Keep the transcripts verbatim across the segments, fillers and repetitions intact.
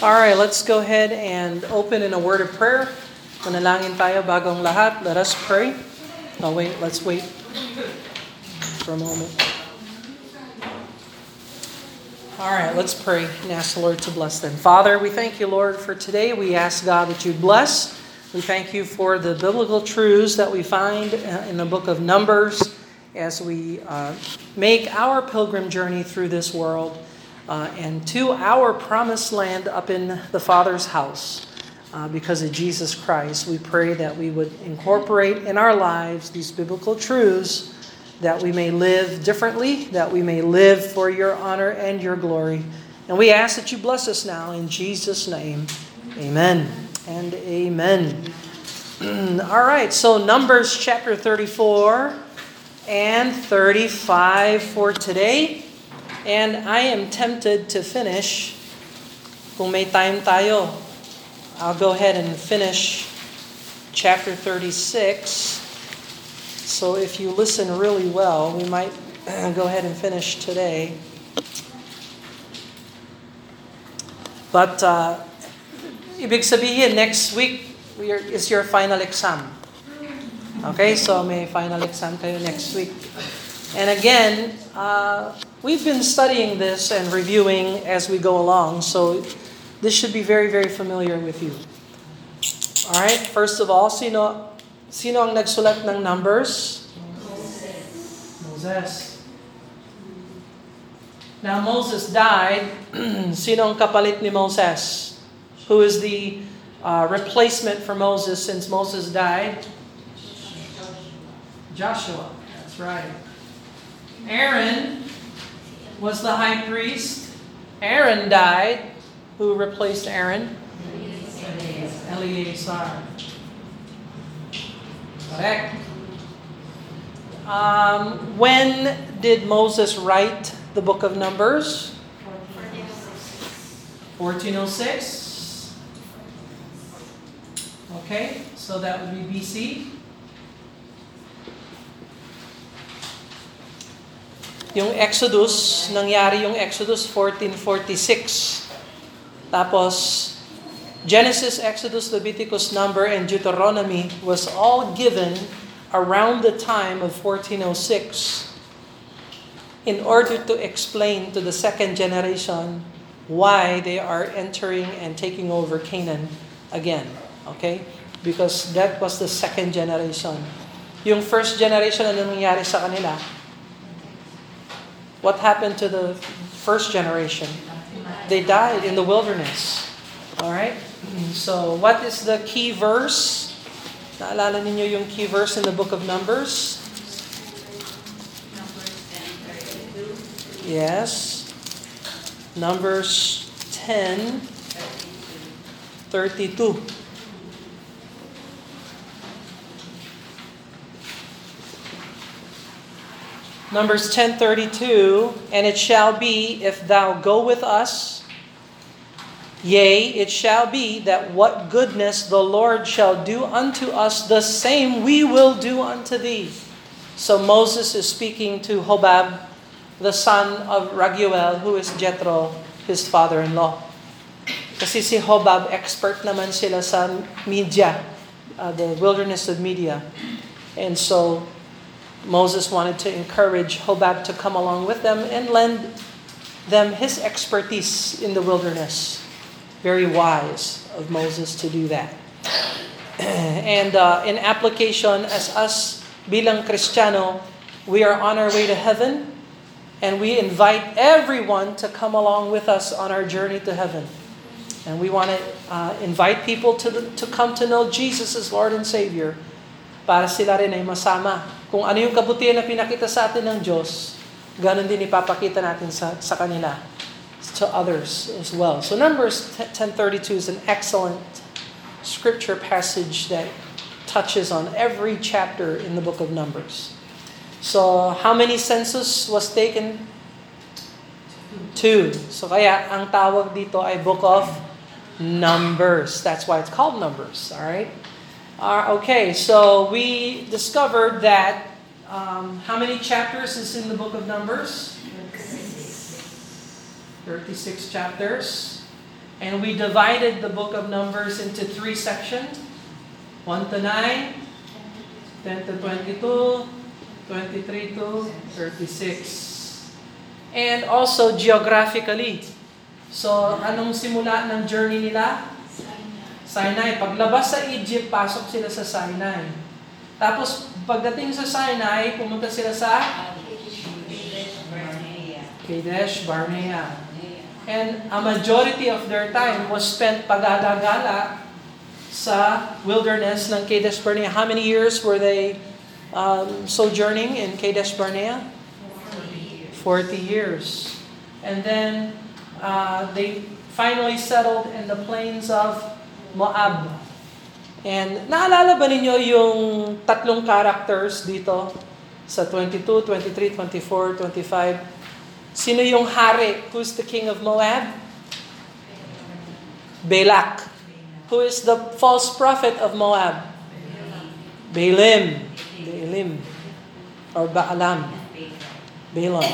All right, let's go ahead and open in a word of prayer. Manalangin tayo bagong lahat. Let us pray. Oh wait, let's wait for a moment. All right, let's pray and ask the Lord to bless them. Father, we thank you, Lord, for today. We ask, God, that you bless. We thank you for the biblical truths that we find in the book of Numbers as we uh, make our pilgrim journey through this world. Uh, and to our promised land up in the Father's house uh, because of Jesus Christ. We pray that we would incorporate in our lives these biblical truths that we may live differently, that we may live for your honor and your glory. And we ask that you bless us now in Jesus' name. Amen and amen. All right, so Numbers chapter thirty-four and thirty-five for today. And I am tempted to finish, kung may time tayo, I'll go ahead and finish chapter thirty-six. So if you listen really well, we might go ahead and finish today. But uh, ibig sabihin, next week we are, is your final exam. Okay, so may final exam kayo next week. And again, uh, we've been studying this and reviewing as we go along, so this should be very, very familiar with you. All right, first of all, sino, sino ang nagsulat ng Numbers? Moses. Moses. Now, Moses died. Sino ang kapalit ni Moses? Who is the uh, replacement for Moses since Moses died? Joshua. That's right. Aaron was the high priest. Aaron died. Who replaced Aaron? Eleazar. Correct. Um, when did Moses write the book of Numbers? fourteen oh six. Okay, so that would be B C. Yung Exodus, nangyari yung Exodus fourteen forty-six. Tapos, Genesis, Exodus, Leviticus, Number, and Deuteronomy was all given around the time of fourteen oh six in order to explain to the second generation why they are entering and taking over Canaan again. Okay? Because that was the second generation. Yung first generation, ano nangyari sa kanila? What happened to the first generation? They died in the wilderness. All right? So, what is the key verse? Naalala ninyo yung key verse in the book of Numbers? Numbers ten thirty-two. Yes. Numbers ten thirty-two. Numbers ten thirty-two, and it shall be, if thou go with us, yea, it shall be that what goodness the Lord shall do unto us, the same we will do unto thee. So Moses is speaking to Hobab, the son of Raguel, who is Jethro, his father-in-law. Kasi si Hobab, expert naman sila sa media, uh, the wilderness of media. And so Moses wanted to encourage Hobab to come along with them and lend them his expertise in the wilderness. Very wise of Moses to do that. And uh, in application, as us bilang Kristiyano, we are on our way to heaven, and we invite everyone to come along with us on our journey to heaven. And we want to uh, invite people to the, to come to know Jesus as Lord and Savior, para sila rin ay masama. Kung ano yung kabutihan na pinakita sa atin ng Diyos, ganun din ipapakita natin sa, sa kanila, to others as well. So Numbers ten thirty-two is an excellent scripture passage that touches on every chapter in the book of Numbers. So how many census was taken? Two. So kaya ang tawag dito ay book of Numbers. That's why it's called Numbers. All right? Uh, okay, so we discovered that um, how many chapters is in the book of Numbers? thirty-six. thirty-six chapters. And we divided the book of Numbers into three sections. one to nine, ten to twenty-two, twenty-three to thirty-six. And also geographically. So, anong simula ng journey nila? Sinai. Paglabas sa Egypt, pasok sila sa Sinai. Tapos, pagdating sa Sinai, pumunta sila sa Kadesh Barnea. And a majority of their time was spent pagdadagala sa wilderness ng Kadesh Barnea. How many years were they um, sojourning in Kadesh Barnea? Forty years. And then uh, they finally settled in the plains of Moab. And naalala ba ninyo yung tatlong characters dito sa twenty-two, twenty-three, twenty-four, twenty-five? Sino yung hari? Who's the king of Moab? Balak. Who is the false prophet of Moab? Balaam. Balaam. Or Baalam. Balaam.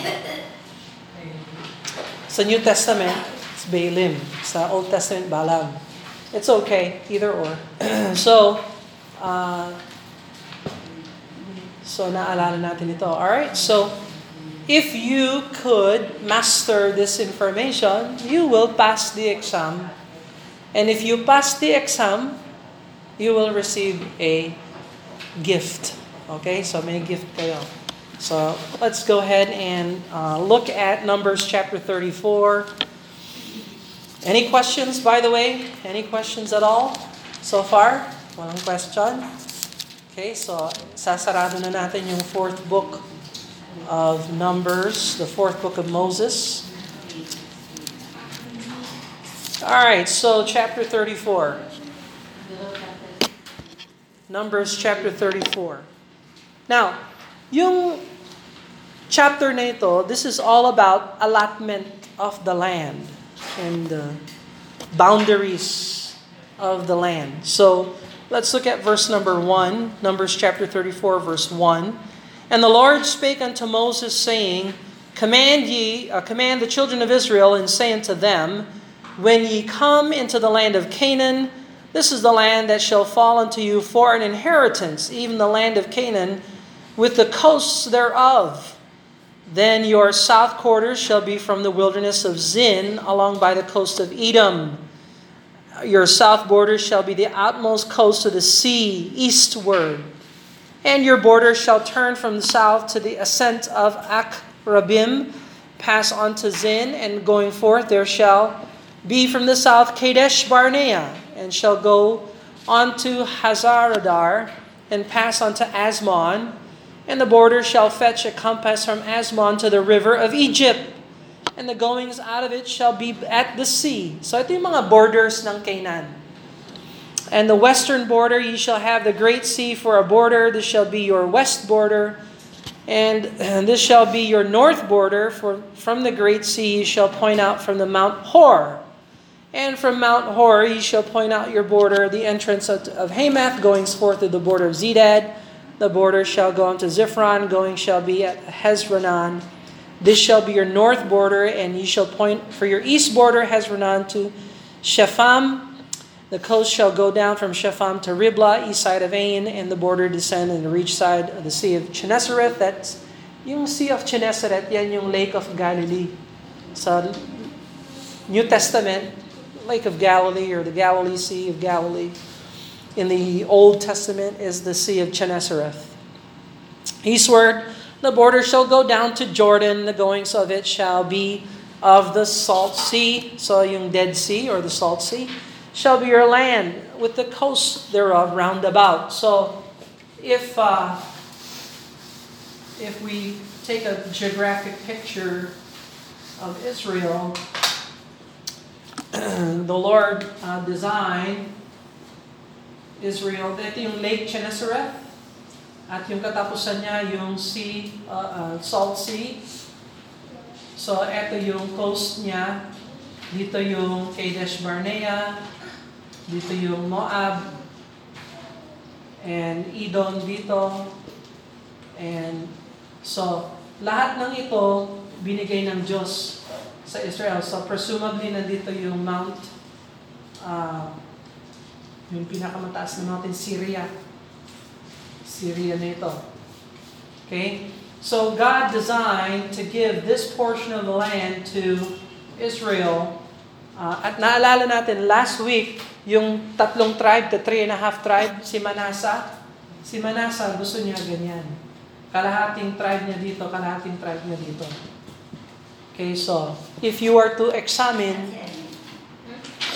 Sa New Testament, it's Balaam. Sa Old Testament, Balaam. It's okay, either or. So, uh, so naalala natin ito. Alright, so, if you could master this information, you will pass the exam. And if you pass the exam, you will receive a gift. Okay, so may gift kayo. So let's go ahead and uh, look at Numbers chapter thirty-four. Any questions, by the way? Any questions at all so far? Walang question? Okay, so sasarado na natin yung fourth book of Numbers, the fourth book of Moses. All right, so chapter thirty-four. Numbers chapter thirty-four. Now, yung chapter na ito, this is all about allotment of the land and the boundaries of the land. So, let's look at verse number one, Numbers chapter thirty-four, verse one. And the Lord spake unto Moses, saying, Command ye, uh, command the children of Israel, and say unto them, When ye come into the land of Canaan, this is the land that shall fall unto you for an inheritance, even the land of Canaan, with the coasts thereof. Then your south quarters shall be from the wilderness of Zin, along by the coast of Edom. Your south borders shall be the outmost coast of the sea, eastward. And your border shall turn from the south to the ascent of Akrabim, pass on to Zin, and going forth there shall be from the south Kadesh Barnea, and shall go on to Hazaradar, and pass on to Asmon, and the border shall fetch a compass from Asmon to the river of Egypt, and the goings out of it shall be at the sea. So ito yung mga borders ng Canaan. And the western border, ye shall have the great sea for a border. This shall be your west border. And this shall be your north border. For from the great sea, ye shall point out from the Mount Hor. And from Mount Hor, ye shall point out your border, the entrance of, of Hamath, going forth to the border of Zedad. The border shall go unto Ziphron, going shall be at Hezronan. This shall be your north border, and ye shall point for your east border, Hezronan, to Shepham. The coast shall go down from Shepham to Riblah, east side of Ain, and the border descend and reach side of the Sea of Chinnesareth. That's yung Sea of Chinnesareth, yan yung Lake of Galilee. Sa New Testament, Lake of Galilee or the Galilee Sea of Galilee. In the Old Testament is the Sea of Chinnesareth. Eastward, the border shall go down to Jordan. The goings of it shall be of the Salt Sea. So yung Dead Sea or the Salt Sea shall be your land, with the coast thereof round about. So, if uh, if we take a geographic picture of Israel, the Lord uh, designed Israel. Ito yung Lake Chinnesareth, at yung katapusan niya yung sea, uh, uh, Salt Sea. So, ito yung coast niya. Dito yung Kadesh Barnea. Dito yung Moab, and Edom dito. And so, lahat ng ito binigay ng Diyos sa Israel. So, presumably nandito yung Mount uh, yung pinakamataas na mountain, Syria. Syria na ito. Okay? So God designed to give this portion of the land to Israel. Uh, at naalala natin last week, yung tatlong tribe, the three and a half tribe, si Manasseh. Si Manasseh gusto niya ganyan. Kalahating tribe niya dito, kalahating tribe niya dito. Okay, so if you are to examine,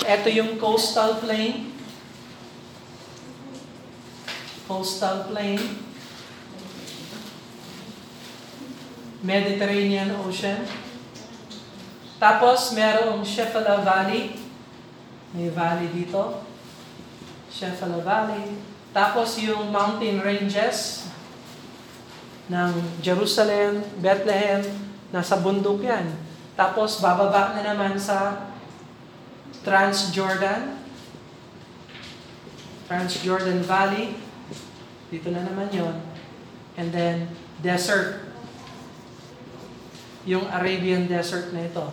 eto yung coastal plain. Coastal plain. Mediterranean Ocean. Tapos, merong Shephelah Valley. May valley dito. Shephelah Valley. Tapos, yung mountain ranges ng Jerusalem, Bethlehem, nasa bundok yan. Tapos, bababa na naman sa Transjordan. Transjordan Valley. Dito na naman yon. And then, desert. Yung Arabian Desert na ito.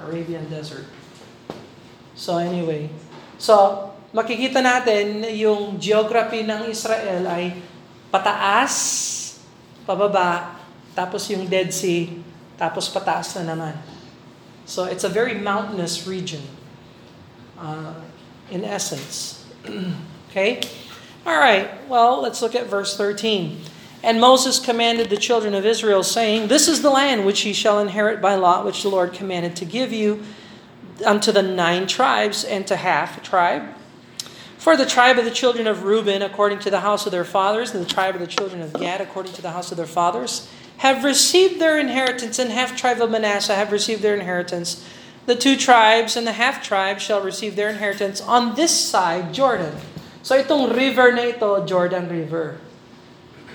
Arabian Desert. So anyway, so makikita natin yung geography ng Israel ay pataas, pababa, tapos yung Dead Sea, tapos pataas na naman. So it's a very mountainous region uh, in essence. Okay? All right, well, let's look at verse thirteen. And Moses commanded the children of Israel, saying, This is the land which ye shall inherit by lot, which the Lord commanded to give you unto the nine tribes, and to half a tribe. For the tribe of the children of Reuben, according to the house of their fathers, and the tribe of the children of Gad, according to the house of their fathers, have received their inheritance, and half tribe of Manasseh have received their inheritance. The two tribes and the half tribe shall receive their inheritance on this side, Jordan. So itong river na ito, Jordan River.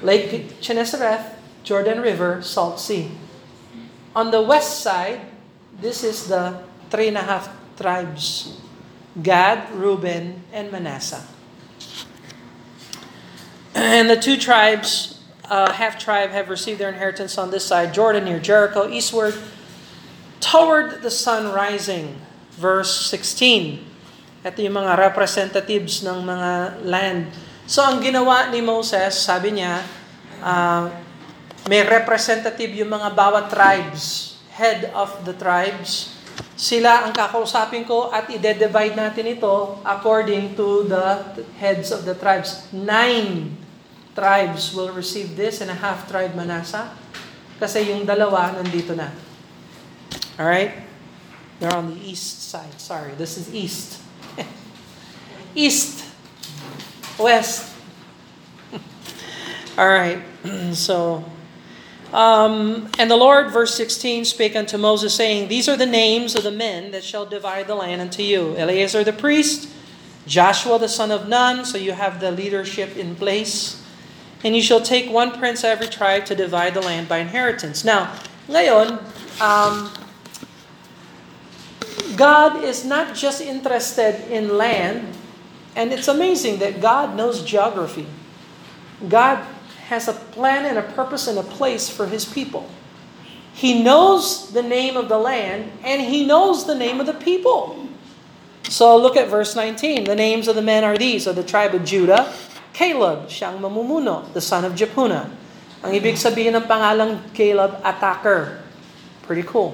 Lake Gennesareth, Jordan River, Salt Sea. On the west side, this is the three and a half tribes, Gad, Reuben, and Manasseh. And the two tribes, uh, half tribe, have received their inheritance on this side, Jordan near Jericho, eastward, toward the sun rising. Verse sixteen. Ito yung mga representatives ng mga land. So, ang ginawa ni Moses, sabi niya, uh, may representative yung mga bawat tribes, head of the tribes. Sila ang kakausapin ko at ide-divide natin ito according to the heads of the tribes. Nine tribes will receive this and a half tribe Manasseh kasi yung dalawa nandito na. Alright? They're on the east side. Sorry, this is east. East. West. All right. So, um, and the Lord, verse sixteen, spake unto Moses, saying, These are the names of the men that shall divide the land unto you. Eleazar the priest, Joshua the son of Nun, so you have the leadership in place. And you shall take one prince of every tribe to divide the land by inheritance. Now, ngayon, um, God is not just interested in land. And it's amazing that God knows geography. God has a plan and a purpose and a place for His people. He knows the name of the land, and He knows the name of the people. So look at verse nineteen. The names of the men are these. Of the tribe of Judah, Caleb, siyang mamumuno, the son of Jephunneh. Ang ibig sabihin ng pangalang Caleb, attacker. Pretty cool.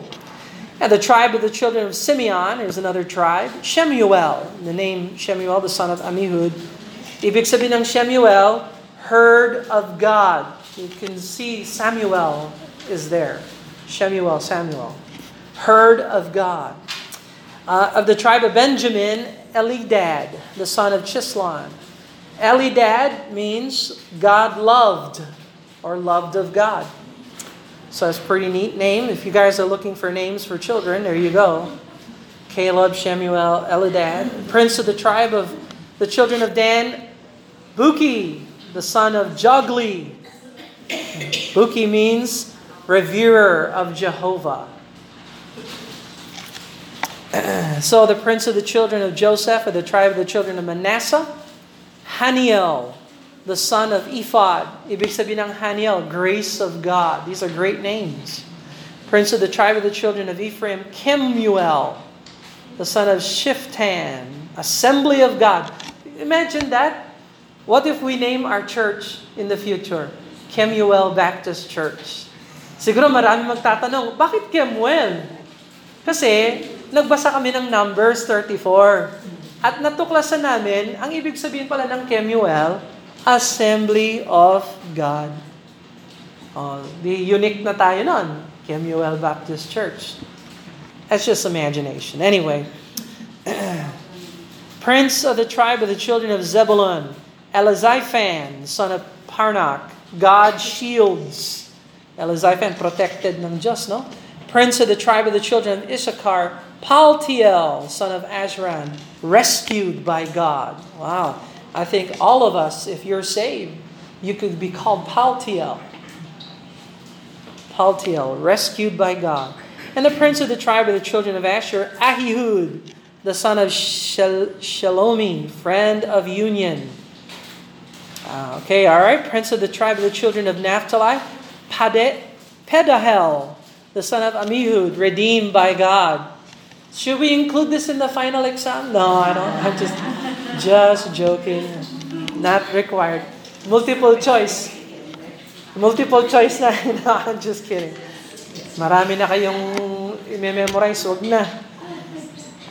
And the tribe of the children of Simeon is another tribe. Shemuel, the name Shemuel, the son of Amihud. Ibig sabihin ng Shemuel, heard of God. You can see Samuel is there. Shemuel, Samuel. Heard of God. Uh, of the tribe of Benjamin, Elidad, the son of Chislon. Elidad means God loved or loved of God. So that's a pretty neat name. If you guys are looking for names for children, there you go. Caleb, Shemuel, Elidad. Prince of the tribe of the children of Dan, Buki, the son of Jogli. Buki means reverer of Jehovah. So the prince of the children of Joseph, of the tribe of the children of Manasseh, Haniel, the son of Ephod. Ibig sabihin ng Haniel, grace of God. These are great names. Prince of the tribe of the children of Ephraim, Kemuel, the son of Shiftan, Assembly of God. Imagine that. What if we name our church in the future? Kemuel Baptist Church. Siguro marami magtatanong, bakit Kemuel? Kasi nagbasa kami ng Numbers thirty-four. At natuklasan namin, ang ibig sabihin pala ng Kemuel, Assembly of God. Oh, di unique na tayo nun. Kemuel Baptist Church. That's just imagination. Anyway. Prince of the tribe of the children of Zebulun, Elizaphan, son of Parnak, God shields. Elizaphan, protected ng Diyos, no? Prince of the tribe of the children of Issachar, Paltiel, son of Asheran, rescued by God. Wow. I think all of us, if you're saved, you could be called Paltiel. Paltiel, rescued by God. And the prince of the tribe of the children of Asher, Amihud, the son of Shel- Shelomi, friend of union. Uh, okay, all right. Prince of the tribe of the children of Naphtali, Pade- Pedahel, the son of Amihud, redeemed by God. Should we include this in the final exam? No, I don't. I'm just, just joking. Not required. Multiple choice. Multiple choice na. No, I'm just kidding. Marami na kayong i-memorize. Huwag na.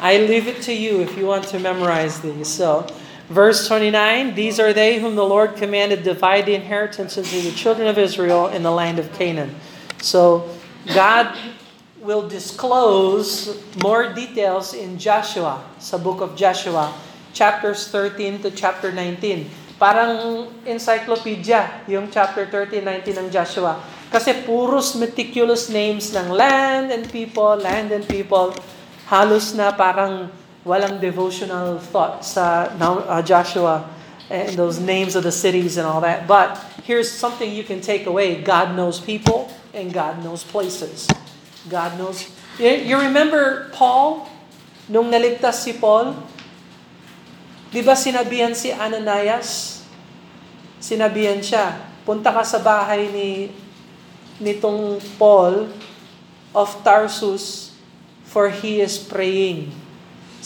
I leave it to you if you want to memorize these. So, verse twenty-nine, these are they whom the Lord commanded divide the inheritance into the children of Israel in the land of Canaan. So, God will disclose more details in Joshua, sa book of Joshua, chapters thirteen to chapter nineteen. Parang encyclopedia yung chapter thirteen, nineteen ng Joshua. Kasi puros meticulous names ng land and people, land and people. Halos na parang walang devotional thought sa Joshua and those names of the cities and all that. But here's something you can take away. God knows people and God knows places. God knows. You remember Paul? Nung naligtas si Paul? Di ba sinabihan si Ananias? Sinabihan siya, punta ka sa bahay ni nitong Paul of Tarsus, for he is praying.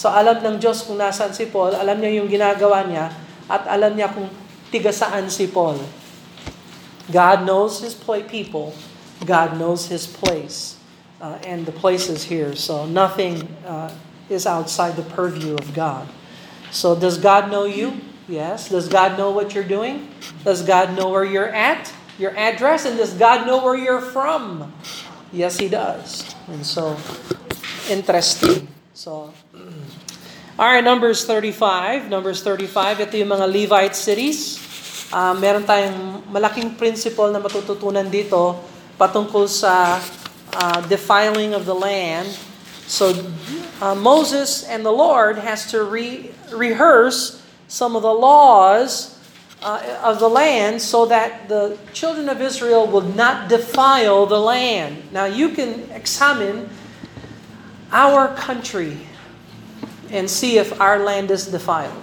So alam ng Diyos kung nasaan si Paul, alam niya yung ginagawa niya, at alam niya kung tigasaan si Paul. God knows His play people. God knows His place. Uh, and the place is here. So nothing uh, is outside the purview of God. So does God know you? Yes. Does God know what you're doing? Does God know where you're at? Your address? And does God know where you're from? Yes, He does. And so, interesting. So, all right, Numbers thirty-five. Numbers thirty-five, ito yung mga Levite cities. Uh, meron tayong malaking principle na matututunan dito patungkol sa uh, defiling of the land. So, uh, Moses and the Lord has to re- rehearse some of the laws uh, of the land so that the children of Israel would not defile the land. Now, you can examine our country and see if our land is defiled,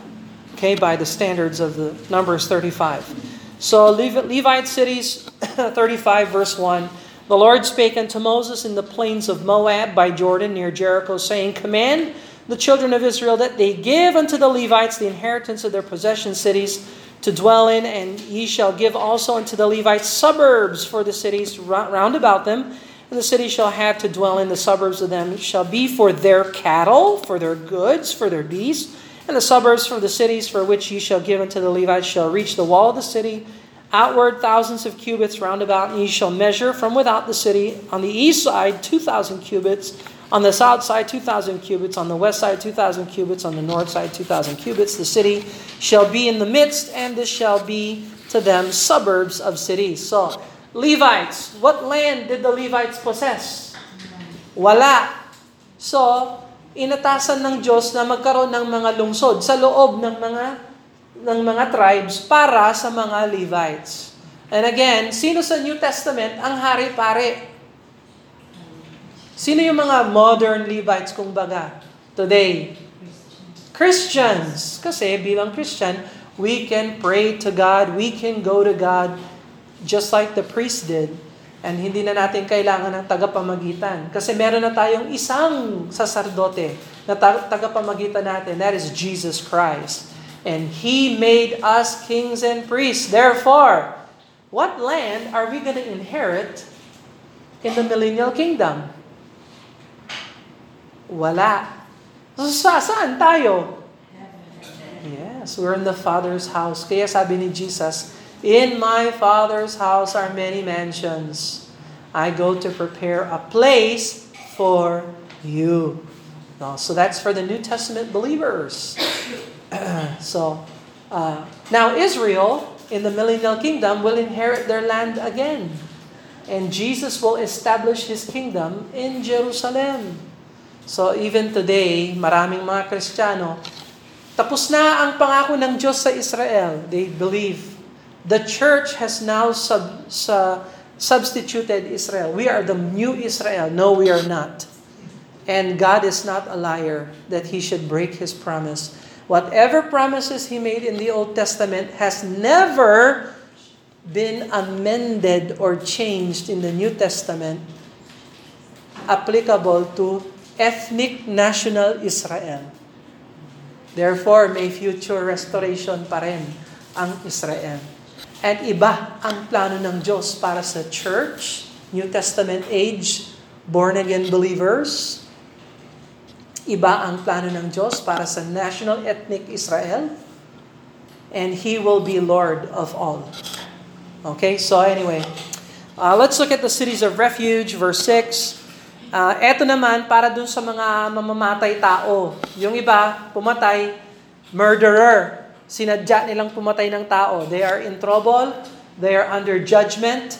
okay, by the standards of the Numbers thirty-five. So Levite cities, thirty-five, verse one, the Lord spake unto Moses in the plains of Moab by Jordan near Jericho, saying, command the children of Israel that they give unto the Levites the inheritance of their possession cities to dwell in, and ye shall give also unto the Levites suburbs for the cities round about them, and the city shall have to dwell in, the suburbs of them shall be for their cattle, for their goods, for their beasts, and the suburbs from the cities for which ye shall give unto the Levites shall reach the wall of the city, outward thousands of cubits round about, and ye shall measure from without the city on the east side two thousand cubits, on the south side two thousand cubits, on the west side two thousand cubits, on the north side two thousand cubits. The city shall be in the midst, and this shall be to them suburbs of cities. So, Levites, what land did the Levites possess? Wala. So, inatasan ng Diyos na magkaroon ng mga lungsod sa loob ng mga ng mga tribes para sa mga Levites. And again, sino sa New Testament ang hari-pari? Sino yung mga modern Levites kung baga today? Christians. Kasi bilang Christian, we can pray to God, we can go to God, just like the priests did, And hindi na natin kailangan ng tagapamagitan. Kasi meron na tayong isang saserdote na tagapamagitan natin. That is Jesus Christ. And He made us kings and priests. Therefore, what land are we going to inherit in the millennial kingdom? Wala. So, saan tayo? Yes, we're in the Father's house. Kaya sabi ni Jesus, in my Father's house are many mansions. I go to prepare a place for you. No, so that's for the New Testament believers. so, uh, now Israel in the millennial kingdom will inherit their land again. And Jesus will establish His kingdom in Jerusalem. So even today, maraming mga Kristiyano, tapos na ang pangako ng Diyos sa Israel. They believe. The church has now sub, sub, substituted Israel. We are the new Israel. No, we are not. And God is not a liar that He should break His promise. Whatever promises He made in the Old Testament has never been amended or changed in the New Testament applicable to ethnic national Israel. Therefore, may future restoration pa rin ang Israel. At iba ang plano ng Diyos para sa church, New Testament age, born-again believers. Iba ang plano ng Diyos para sa national ethnic Israel. And He will be Lord of all. Okay, so anyway, uh, let's look at the cities of refuge, verse six. Uh, eto naman, para dun sa mga mamamatay tao. Yung iba, pumatay, murderer. Sinadya nilang pumatay ng tao. They are in trouble. They are under judgment.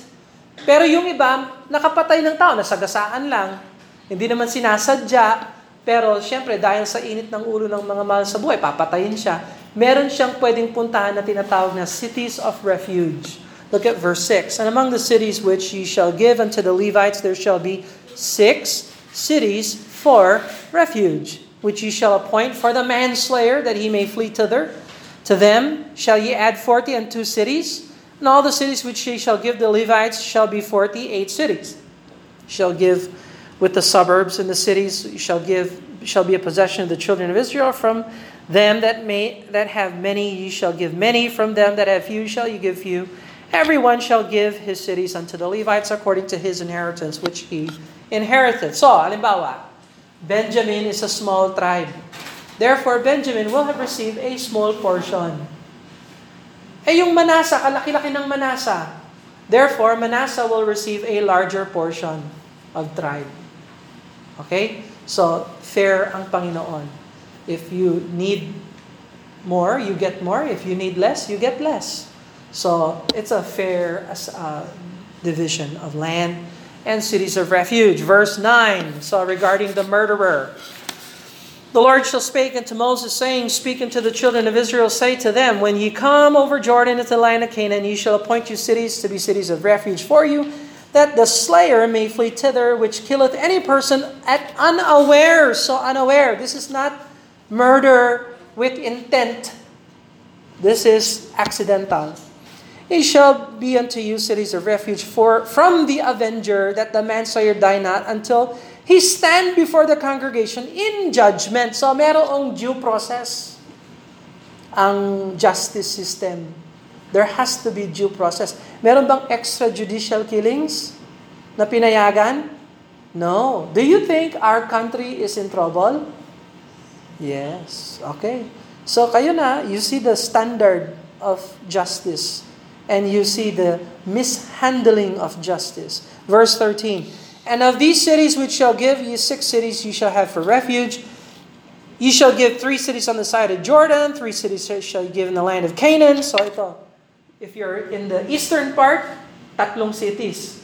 Pero yung iba, nakapatay ng tao. Nasagasaan lang. Hindi naman sinasadya. Pero syempre, dahil sa init ng ulo ng mga mahal sa buhay, papatayin siya. Meron siyang pwedeng puntahan na tinatawag na cities of refuge. Look at verse six. And among the cities which ye shall give unto the Levites, there shall be six cities for refuge, which ye shall appoint for the manslayer, that he may flee thither. To them shall ye add forty and two cities, and all the cities which ye shall give the Levites shall be forty, eight cities. Shall give with the suburbs and the cities shall give shall be a possession of the children of Israel. From them that may that have many ye shall give many, from them that have few shall ye give few. Everyone shall give his cities unto the Levites according to his inheritance which he inherited. So, halimbawa, Benjamin is a small tribe. Therefore, Benjamin will have received a small portion. Eh yung Manasseh, kalaki-laki ng Manasseh. Therefore, Manasseh will receive a larger portion of tribe. Okay? So, fair ang Panginoon. If you need more, you get more. If you need less, you get less. So, it's a fair uh, division of land and cities of refuge. Verse nine, so regarding the murderer, the Lord shall speak unto Moses, saying, speak unto the children of Israel, say to them, when ye come over Jordan into the land of Canaan, ye shall appoint you cities to be cities of refuge for you, that the slayer may flee thither, which killeth any person at unaware. So unaware. This is not murder with intent. This is accidental. It shall be unto you cities of refuge for from the avenger, that the manslayer die not until he stand before the congregation in judgment. So, merong due process ang justice system. There has to be due process. Meron bang extrajudicial killings na pinayagan? No. Do you think our country is in trouble? Yes. Okay. So, kayo na, you see the standard of justice and you see the mishandling of justice. Verse thirteen. And of these cities which shall give ye six cities ye shall have for refuge. Ye shall give three cities on the side of Jordan, three cities shall ye give in the land of Canaan. So ito, if you're in the eastern part, tatlong cities.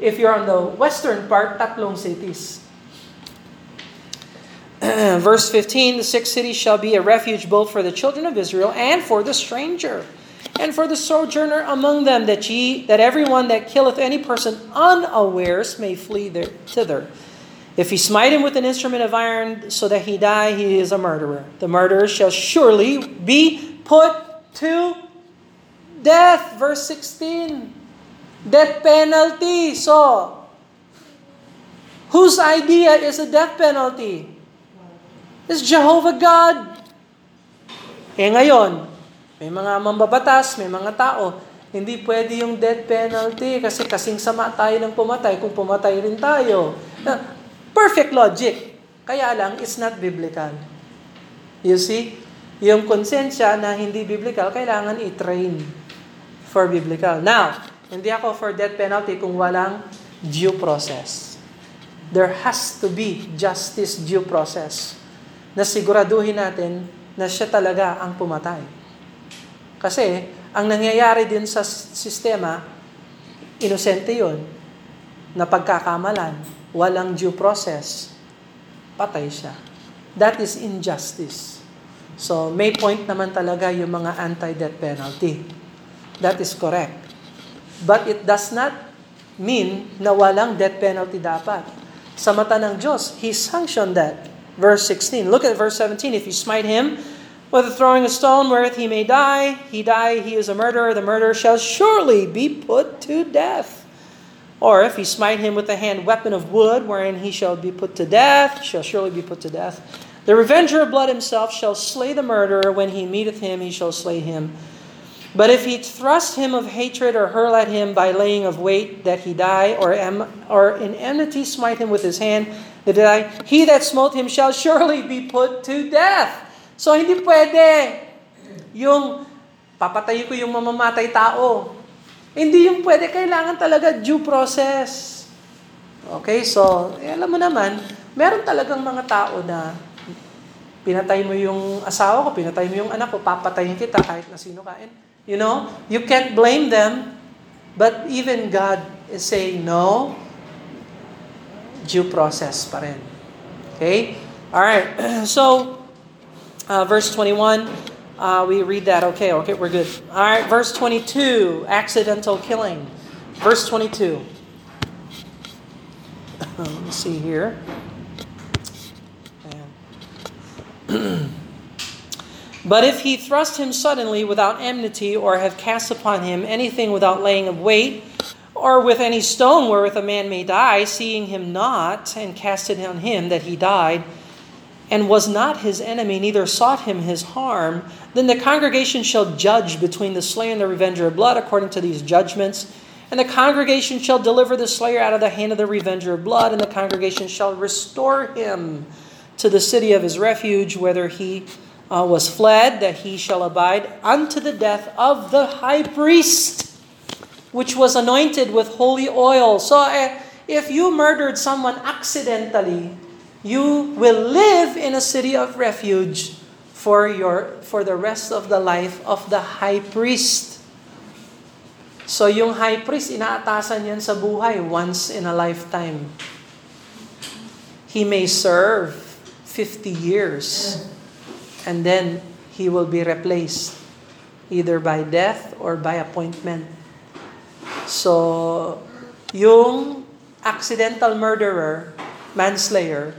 If you're on the western part, tatlong cities. Verse fifteen, the six cities shall be a refuge both for the children of Israel and for the stranger, and for the sojourner among them, that ye that everyone that killeth any person unawares may flee there, thither. If he smite him with an instrument of iron, so that he die, he is a murderer. The murderer shall surely be put to death. Verse sixteen. Death penalty. So, whose idea is a death penalty? It's Jehovah God. Eh ngayon, may mga mambabatas, may mga tao, hindi pwede yung death penalty kasi kasing sama tayo ng pumatay kung pumatay rin tayo. Perfect logic. Kaya lang, it's not biblical. You see? Yung konsensya na hindi biblical, kailangan i-train for biblical. Now, hindi ako for death penalty kung walang due process. There has to be justice due process na siguraduhin natin na siya talaga ang pumatay. Kasi, ang nangyayari din sa sistema, inosente yun, na pagkakamalan, walang due process, patay siya. That is injustice. So, may point naman talaga yung mga anti-death penalty. That is correct. But it does not mean na walang death penalty dapat. Sa mata ng Diyos, He sanctioned that. Verse sixteen. Look at verse seventeen. If you smite him with throwing a stone wherewith he may die, he die, he is a murderer, the murderer shall surely be put to death. Or if he smite him with a hand weapon of wood wherein he shall be put to death, shall surely be put to death. The revenger of blood himself shall slay the murderer. When he meeteth him, he shall slay him. But if he thrust him of hatred or hurl at him by laying of weight that he die, or am, or in enmity smite him with his hand that he die, he that smote him shall surely be put to death. So hindi pwede yung papatay ko yung mamamatay tao. Hindi yung pwede. Kailangan talaga due process. Okay, so eh, alam mo naman, meron talagang mga tao na pinatay mo yung asawa ko, pinatay mo yung anak ko, papatayin kita kahit na sino ka. And, you know, you can't blame them. But even God is saying, no, due process pa rin. Okay? Alright. So, uh, verse twenty-one, uh, we read that. Okay, okay, we're good. Alright, verse twenty-two, accidental killing. Verse twenty-two. Let me see here. But if he thrust him suddenly without enmity, or have cast upon him anything without laying of weight, or with any stone wherewith a man may die, seeing him not, and cast it on him that he died, and was not his enemy, neither sought him his harm, then the congregation shall judge between the slayer and the revenger of blood according to these judgments. And the congregation shall deliver the slayer out of the hand of the revenger of blood, and the congregation shall restore him to the city of his refuge, whether he uh, was fled, that he shall abide unto the death of the high priest, which was anointed with holy oil. So uh, if you murdered someone accidentally, you will live in a city of refuge for your for the rest of the life of the high priest. So yung high priest, inaatasan yan sa buhay once in a lifetime. He may serve fifty years, and then he will be replaced either by death or by appointment. So, yung accidental murderer, manslayer,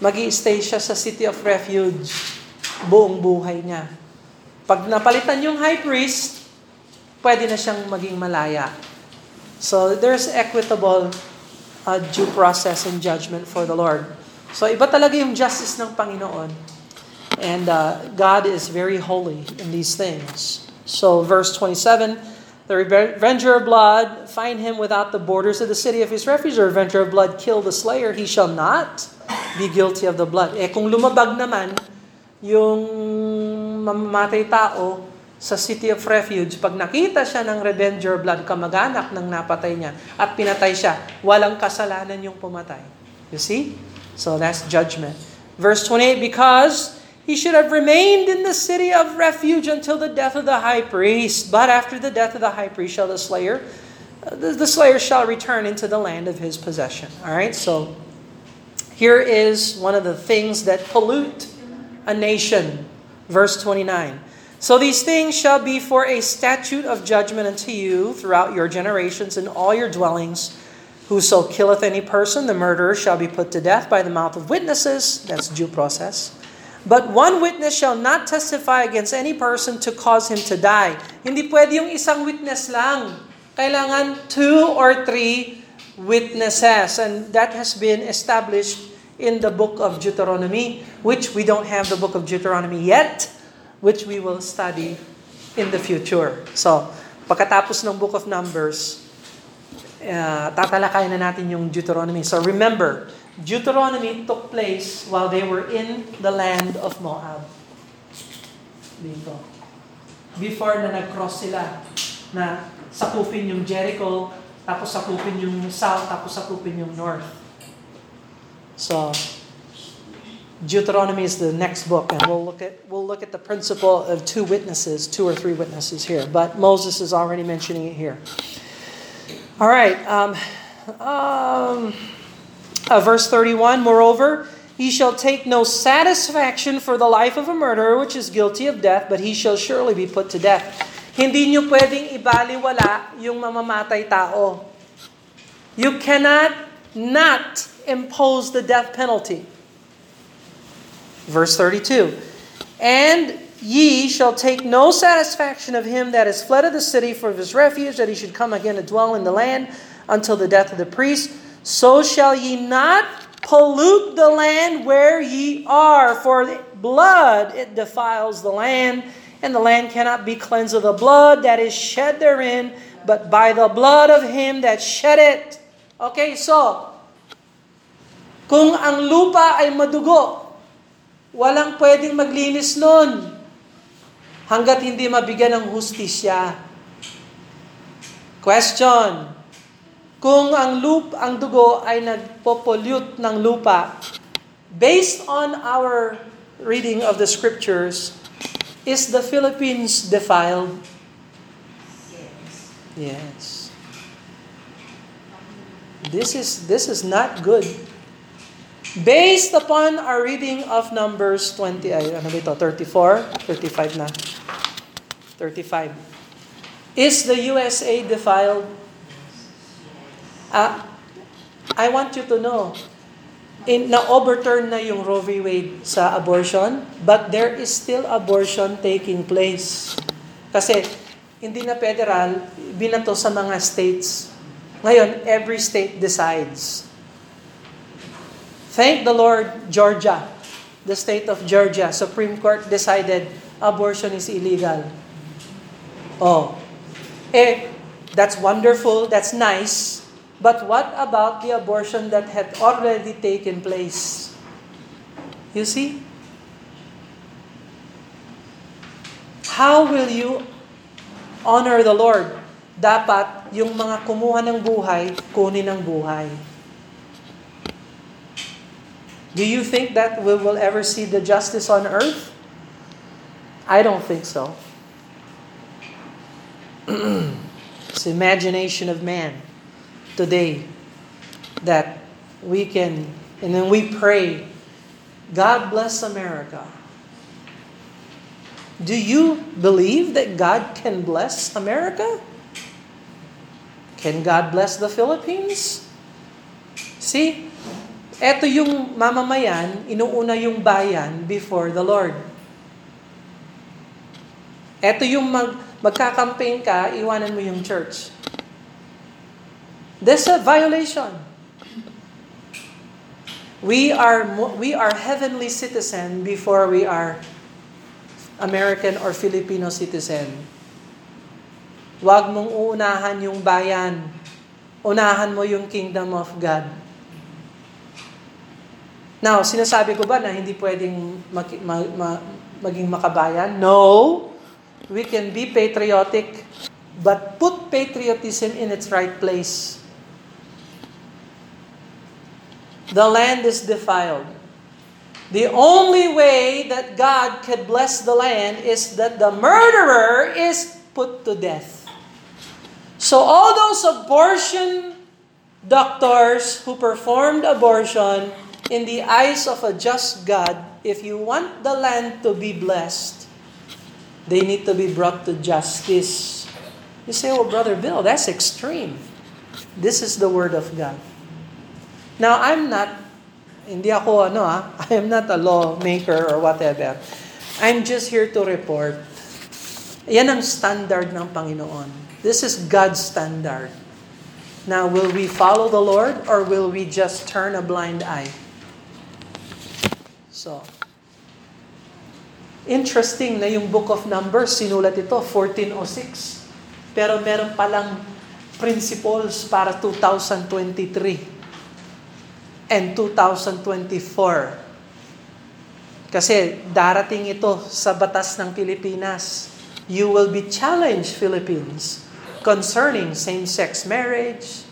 magi-stay siya sa city of refuge buong buhay niya. Pag napalitan yung high priest, pwede na siyang maging malaya. So, there's equitable uh, due process and judgment for the Lord. So iba talaga yung justice ng Panginoon. And uh, God is very holy in these things. So verse twenty-seven, the revenger of blood, find him without the borders of the city of his refuge. The revenger of blood, kill the slayer. He shall not be guilty of the blood. Eh kung lumabag naman yung mamamatay tao sa city of refuge, pag nakita siya ng revenger of blood, kamag-anak ng napatay niya, at pinatay siya, walang kasalanan yung pumatay. You see? So that's judgment. Verse twenty-eight, because he should have remained in the city of refuge until the death of the high priest. But after the death of the high priest shall the slayer, the, the slayer shall return into the land of his possession. All right, so here is one of the things that pollute a nation. Verse twenty-nine. So these things shall be for a statute of judgment unto you throughout your generations and all your dwellings. Whoso killeth any person, the murderer shall be put to death by the mouth of witnesses. That's due process. But one witness shall not testify against any person to cause him to die. Hindi pwede yung isang witness lang kailangan two or three witnesses. And that has been established in the book of Deuteronomy, which we don't have the book of Deuteronomy yet, which we will study in the future. So, pagkatapos ng book of Numbers, uh, tatalakayin na natin yung Deuteronomy. So remember, Deuteronomy took place while they were in the land of Moab. Dito. Before na nag-cross sila, na sakupin yung Jericho, tapos sakupin yung south, tapos sakupin yung north. So, Deuteronomy is the next book, and we'll look at we'll look at the principle of two witnesses, two or three witnesses here. But Moses is already mentioning it here. All right. Um, um, uh, verse thirty-one. Moreover, he shall take no satisfaction for the life of a murderer which is guilty of death, but he shall surely be put to death. Hindi nyo pwedeng ibaliwala yung mamamatay tao. You cannot not impose the death penalty. Verse thirty-two. And ye shall take no satisfaction of him that is fled of the city for his refuge, that he should come again to dwell in the land until the death of the priest. So shall ye not pollute the land where ye are, for blood it defiles the land, and the land cannot be cleansed of the blood that is shed therein, but by the blood of him that shed it. Okay, so, kung ang lupa ay madugo, walang pwedeng maglinis nun hanggat hindi mabigyan ng hustisya. Question, kung ang lupa, ang dugo ay nagpopollute ng lupa, based on our reading of the scriptures, is the Philippines defiled? Yes. Yes. This is this is not good. Based upon our reading of Numbers twenty, ay, ano ba ito? thirty-four, thirty-five na. thirty-five. Is the U S A defiled? Uh, I want you to know, In, na-overturn na yung Roe v. Wade sa abortion, but there is still abortion taking place. Kasi hindi na federal, binato sa mga states. Ngayon, every state decides. Thank the Lord, Georgia, the state of Georgia, Supreme Court decided abortion is illegal. Oh, eh, that's wonderful, that's nice. But what about the abortion that had already taken place? You see? How will you honor the Lord? Dapat yung mga kumuha ng buhay, kunin ang buhay. Do you think that we will ever see the justice on earth? I don't think so. It's the imagination of man today that we can, and then we pray, God bless America. Do you believe that God can bless America? Can God bless the Philippines? See, eto yung mamamayan, inuuna yung bayan before the Lord. Eto yung mag, magkakampaign ka, iwanan mo yung church. That's a violation. We are we are heavenly citizen before we are American or Filipino citizen. Wag mong uunahan yung bayan. Unahan mo yung kingdom of God. Now, sinasabi ko ba na hindi pwedeng mag, mag, mag, maging makabayan? No. We can be patriotic, but put patriotism in its right place. The land is defiled. The only way that God could bless the land is that the murderer is put to death. So all those abortion doctors who performed abortion, in the eyes of a just God, if you want the land to be blessed, they need to be brought to justice. You say, oh, Brother Bill, that's extreme. This is the word of God. Now, I'm not, hindi ako ano ah, I am not a lawmaker or whatever. I'm just here to report. Yan ang standard ng Panginoon. This is God's standard. Now, will we follow the Lord or will we just turn a blind eye? So, interesting na yung Book of Numbers, sinulat ito, fourteen oh six. Pero meron palang principles para twenty twenty-three and twenty twenty-four. Kasi darating ito sa batas ng Pilipinas. You will be challenged, Philippines, concerning same-sex marriage,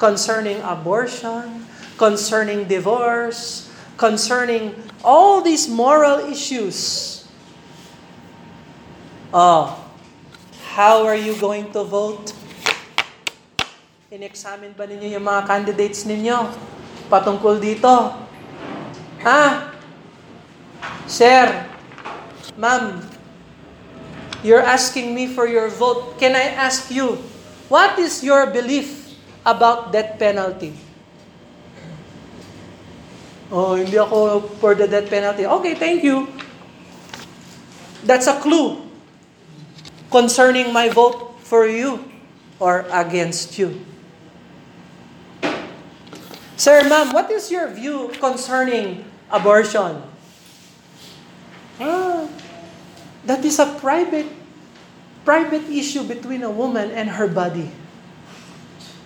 concerning abortion, concerning divorce, concerning all these moral issues. Oh, how are you going to vote? In-examine ba ninyo yung mga candidates ninyo patungkol dito? Ha? Sir, ma'am, you're asking me for your vote. Can I ask you, what is your belief about death penalty? Oh, hindi ako for the death penalty. Okay, thank you. That's a clue concerning my vote for you or against you. Sir, ma'am, what is your view concerning abortion? Ah, that is a private private issue between a woman and her body.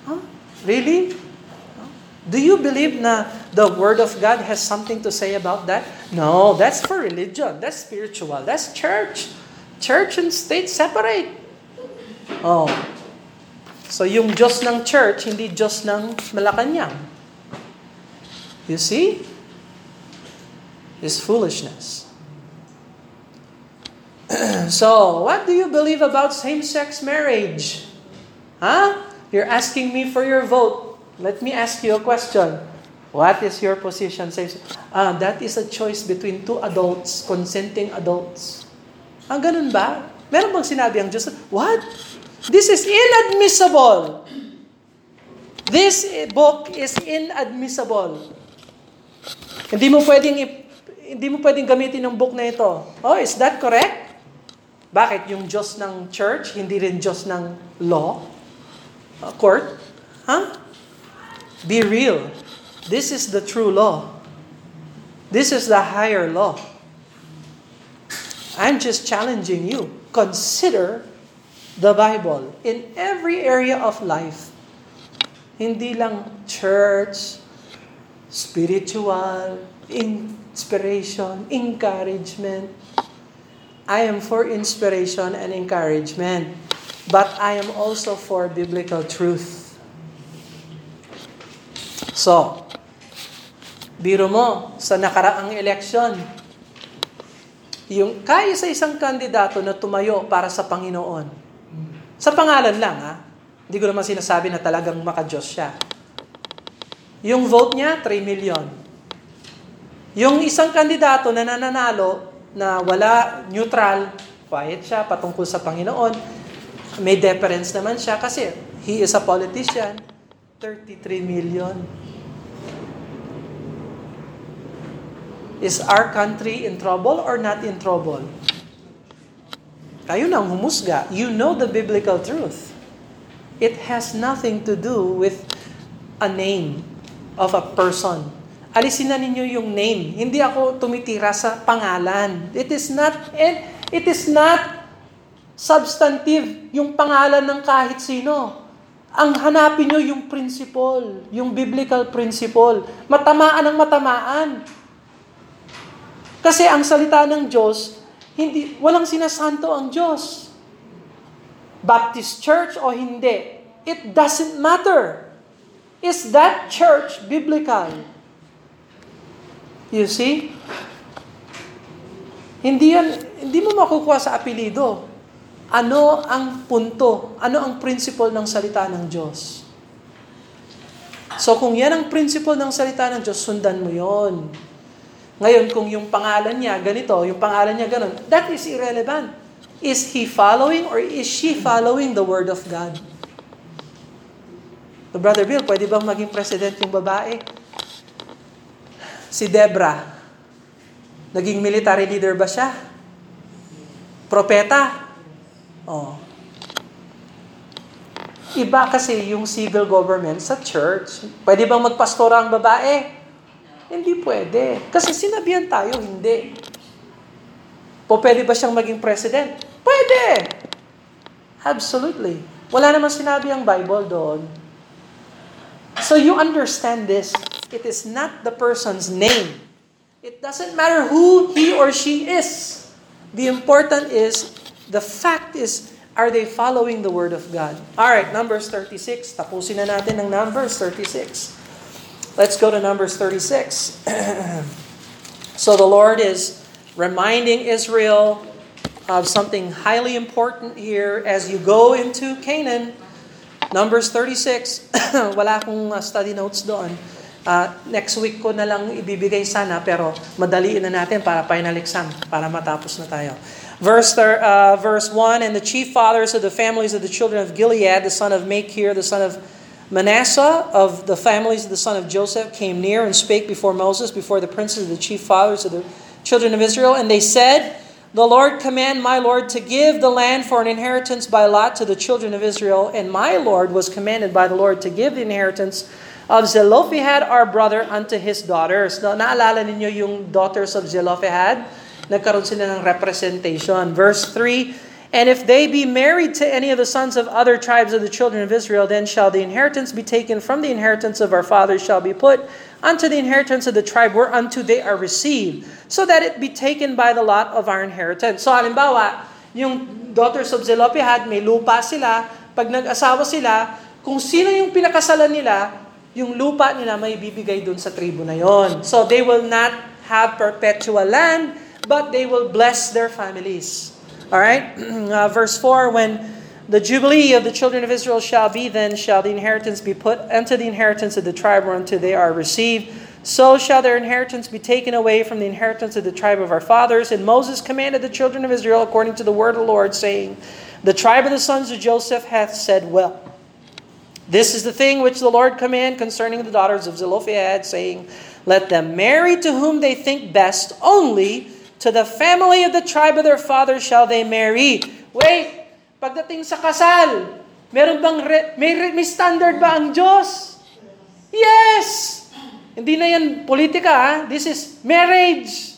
Huh? Really? Do you believe na the Word of God has something to say about that? No, that's for religion. That's spiritual. That's church. Church and state separate. Oh. So yung Diyos ng church, hindi Diyos ng Malacanang. You see? It's foolishness. So, what do you believe about same-sex marriage? Huh? You're asking me for your vote. Let me ask you a question. What is your position? Ah, that is a choice between two adults, consenting adults. Ah, ganun ba? Meron bang sinabi ang Diyos? What? This is inadmissible. This book is inadmissible. Hindi mo pwedeng hindi mo pwedeng gamitin ang book na ito. Oh, is that correct? Bakit yung Diyos ng church, hindi rin Diyos ng law, uh, court? Huh? Be real. This is the true law. This is the higher law. I'm just challenging you. Consider the Bible in every area of life. Hindi lang church, spiritual, inspiration, encouragement. I am for inspiration and encouragement, but I am also for biblical truth. So, biro mo, sa nakaraang eleksyon, yung kaisa-isang kandidato na tumayo para sa Panginoon, sa pangalan lang, ha? Hindi ko naman sinasabi na talagang maka-Diyos siya. Yung vote niya, three million. Yung isang kandidato na nananalo, na wala, neutral, quiet siya, patungkol sa Panginoon. May deference naman siya kasi he is a politician. thirty-three million. Is our country in trouble or not in trouble? Kayo na ang humusga. You know the biblical truth. It has nothing to do with a name of a person. Alisin na ninyo yung name. Hindi ako tumitira sa pangalan. It is not and it is not substantive yung pangalan ng kahit sino. Ang hanapin nyo yung principle, yung biblical principle. Matamaan ang matamaan. Kasi ang salita ng Diyos, hindi walang sinasanto ang Diyos. Baptist church o hindi, it doesn't matter. Is that church biblical? You see? Hindi yan, hindi mo makukuha sa apelido. Ano ang punto? Ano ang principle ng salita ng Diyos? So kung yan ang principle ng salita ng Diyos, sundan mo yon. Ngayon, kung yung pangalan niya ganito, yung pangalan niya ganon, that is irrelevant. Is he following or is she following the Word of God? So, Brother Bill, pwede bang maging president yung babae? Si Deborah, naging military leader ba siya? Propeta? Oh. Iba kasi yung civil government sa church. Pwede bang magpastora ang babae? Hindi pwede. Kasi sinabihan tayo, hindi. O pwede ba siyang maging president? Pwede! Absolutely. Wala naman sinabi ang Bible doon. So you understand this. It is not the person's name. It doesn't matter who he or she is. The important is, the fact is, are they following the Word of God? All right, Numbers thirty-six. Tapusin na natin ang Numbers thirty-six. Let's go to Numbers thirty-six. So the Lord is reminding Israel of something highly important here as you go into Canaan. Numbers thirty-six. Wala akong study notes doon. Uh, next week ko na lang ibibigay sana, pero madaliin na natin para final exam, para matapos na tayo. Verse, uh, verse one, and the chief fathers of the families of the children of Gilead, the son of Machir, the son of Manasseh, of the families of the son of Joseph, came near and spake before Moses, before the princes of the chief fathers of the children of Israel. And they said, the Lord command my Lord to give the land for an inheritance by lot to the children of Israel. And my Lord was commanded by the Lord to give the inheritance of Zelophehad our brother unto his daughters. No, naalala ninyo yung daughters of Zelophehad? Nagkaroon sila ng representation. Verse three, and if they be married to any of the sons of other tribes of the children of Israel, then shall the inheritance be taken from the inheritance of our fathers, shall be put unto the inheritance of the tribe whereunto they are received, so that it be taken by the lot of our inheritance. So halimbawa, yung daughters of Zelophehad, may lupa sila. Pag nag-asawa sila, kung sino yung pinakasalan nila, yung lupa nila may bibigay dun sa tribo na yon. So they will not have perpetual land, but they will bless their families. All right? Uh, verse four, when the jubilee of the children of Israel shall be, then shall the inheritance be put unto the inheritance of the tribe whereunto they are received. So shall their inheritance be taken away from the inheritance of the tribe of our fathers. And Moses commanded the children of Israel according to the word of the Lord, saying, the tribe of the sons of Joseph hath said well. This is the thing which the Lord command concerning the daughters of Zelophehad, saying, let them marry to whom they think best, only to the family of the tribe of their father shall they marry. Wait, pagdating sa kasal, meron bang re, may, may standard ba ang Diyos? Yes! Hindi na yan politika, ha? This is marriage.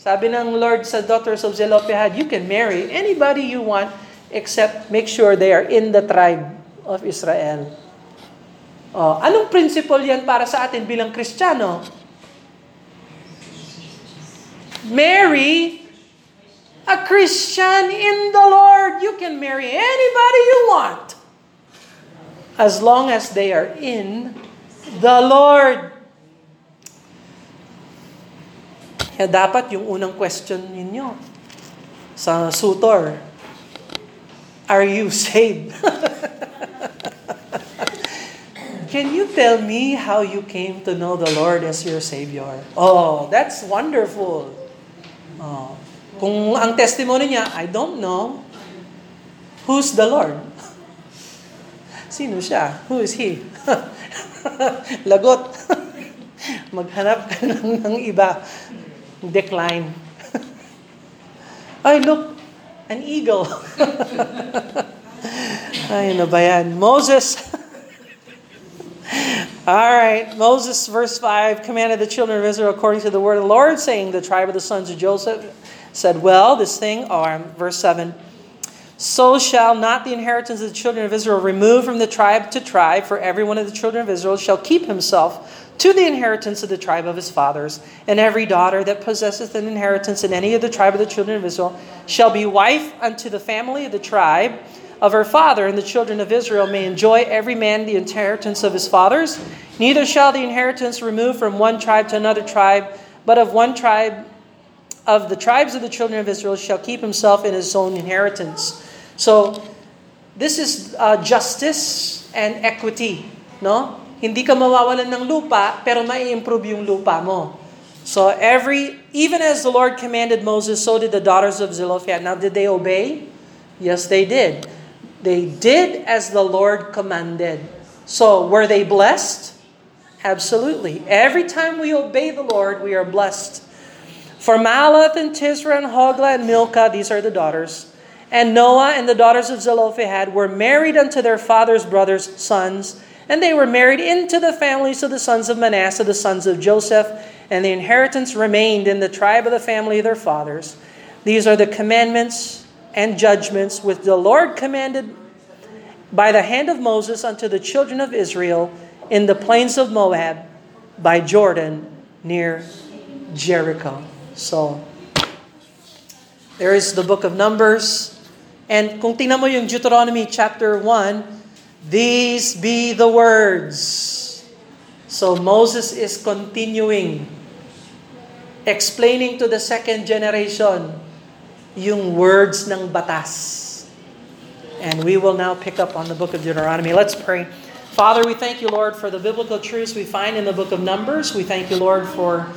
Sabi ng Lord sa daughters of Zelophehad, you can marry anybody you want, except make sure they are in the tribe of Israel. Oh, anong principle yan para sa atin bilang Kristiyano? Marry a Christian in the Lord. You can marry anybody you want, as long as they are in the Lord. Kaya dapat yung unang question ninyo sa suitor, are you saved? Can you tell me how you came to know the Lord as your Savior? Oh, that's wonderful. Oh. Kung ang testimony niya, I don't know. Who's the Lord? Sino siya? Who is he? Lagot. Maghanap ka lang ng iba. Decline. Ay, look. An eagle. Ay, ano ba yan? Moses. All right, Moses, verse five, commanded the children of Israel according to the word of the Lord, saying, the tribe of the sons of Joseph said, well, this thing, or verse seven, so shall not the inheritance of the children of Israel remove from the tribe to tribe, for every one of the children of Israel shall keep himself to the inheritance of the tribe of his fathers, and every daughter that possesseth an inheritance in any of the tribe of the children of Israel shall be wife unto the family of the tribe of her father, and the children of Israel may enjoy every man the inheritance of his fathers. Neither shall the inheritance remove from one tribe to another tribe, but of one tribe of the tribes of the children of Israel shall keep himself in his own inheritance. So, this is uh, justice and equity, no? Hindi ka mawawalan ng lupa, pero mai-improve yung lupa mo. So, every even as the Lord commanded Moses, so did the daughters of Zelophehad. Now, did they obey? Yes, they did. They did as the Lord commanded. So, were they blessed? Absolutely. Every time we obey the Lord, we are blessed. For Mahalath and Tisra and Hogla and Milcah, these are the daughters, And Noah and the daughters of Zelophehad were married unto their father's brothers' sons, and they were married into the families of the sons of Manasseh, the sons of Joseph, and the inheritance remained in the tribe of the family of their fathers. These are the commandments and judgments which the Lord commanded by the hand of Moses unto the children of Israel in the plains of Moab by Jordan near Jericho. So, there is the book of Numbers. And kung tingnan mo yung Deuteronomy chapter one, these be the words. So Moses is continuing, explaining to the second generation yung words ng batas. And we will now pick up on the book of Deuteronomy. Let's pray. Father, we thank you, Lord, for the biblical truths we find in the book of Numbers. We thank you, Lord, for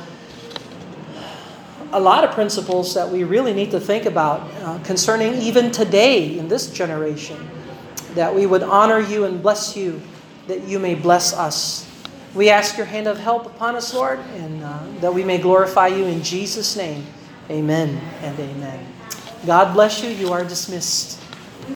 a lot of principles that we really need to think about uh, concerning even today in this generation, that we would honor you and bless you, that you may bless us. We ask your hand of help upon us, Lord, and uh, that we may glorify you in Jesus' name. Amen and amen. God bless you. You are dismissed.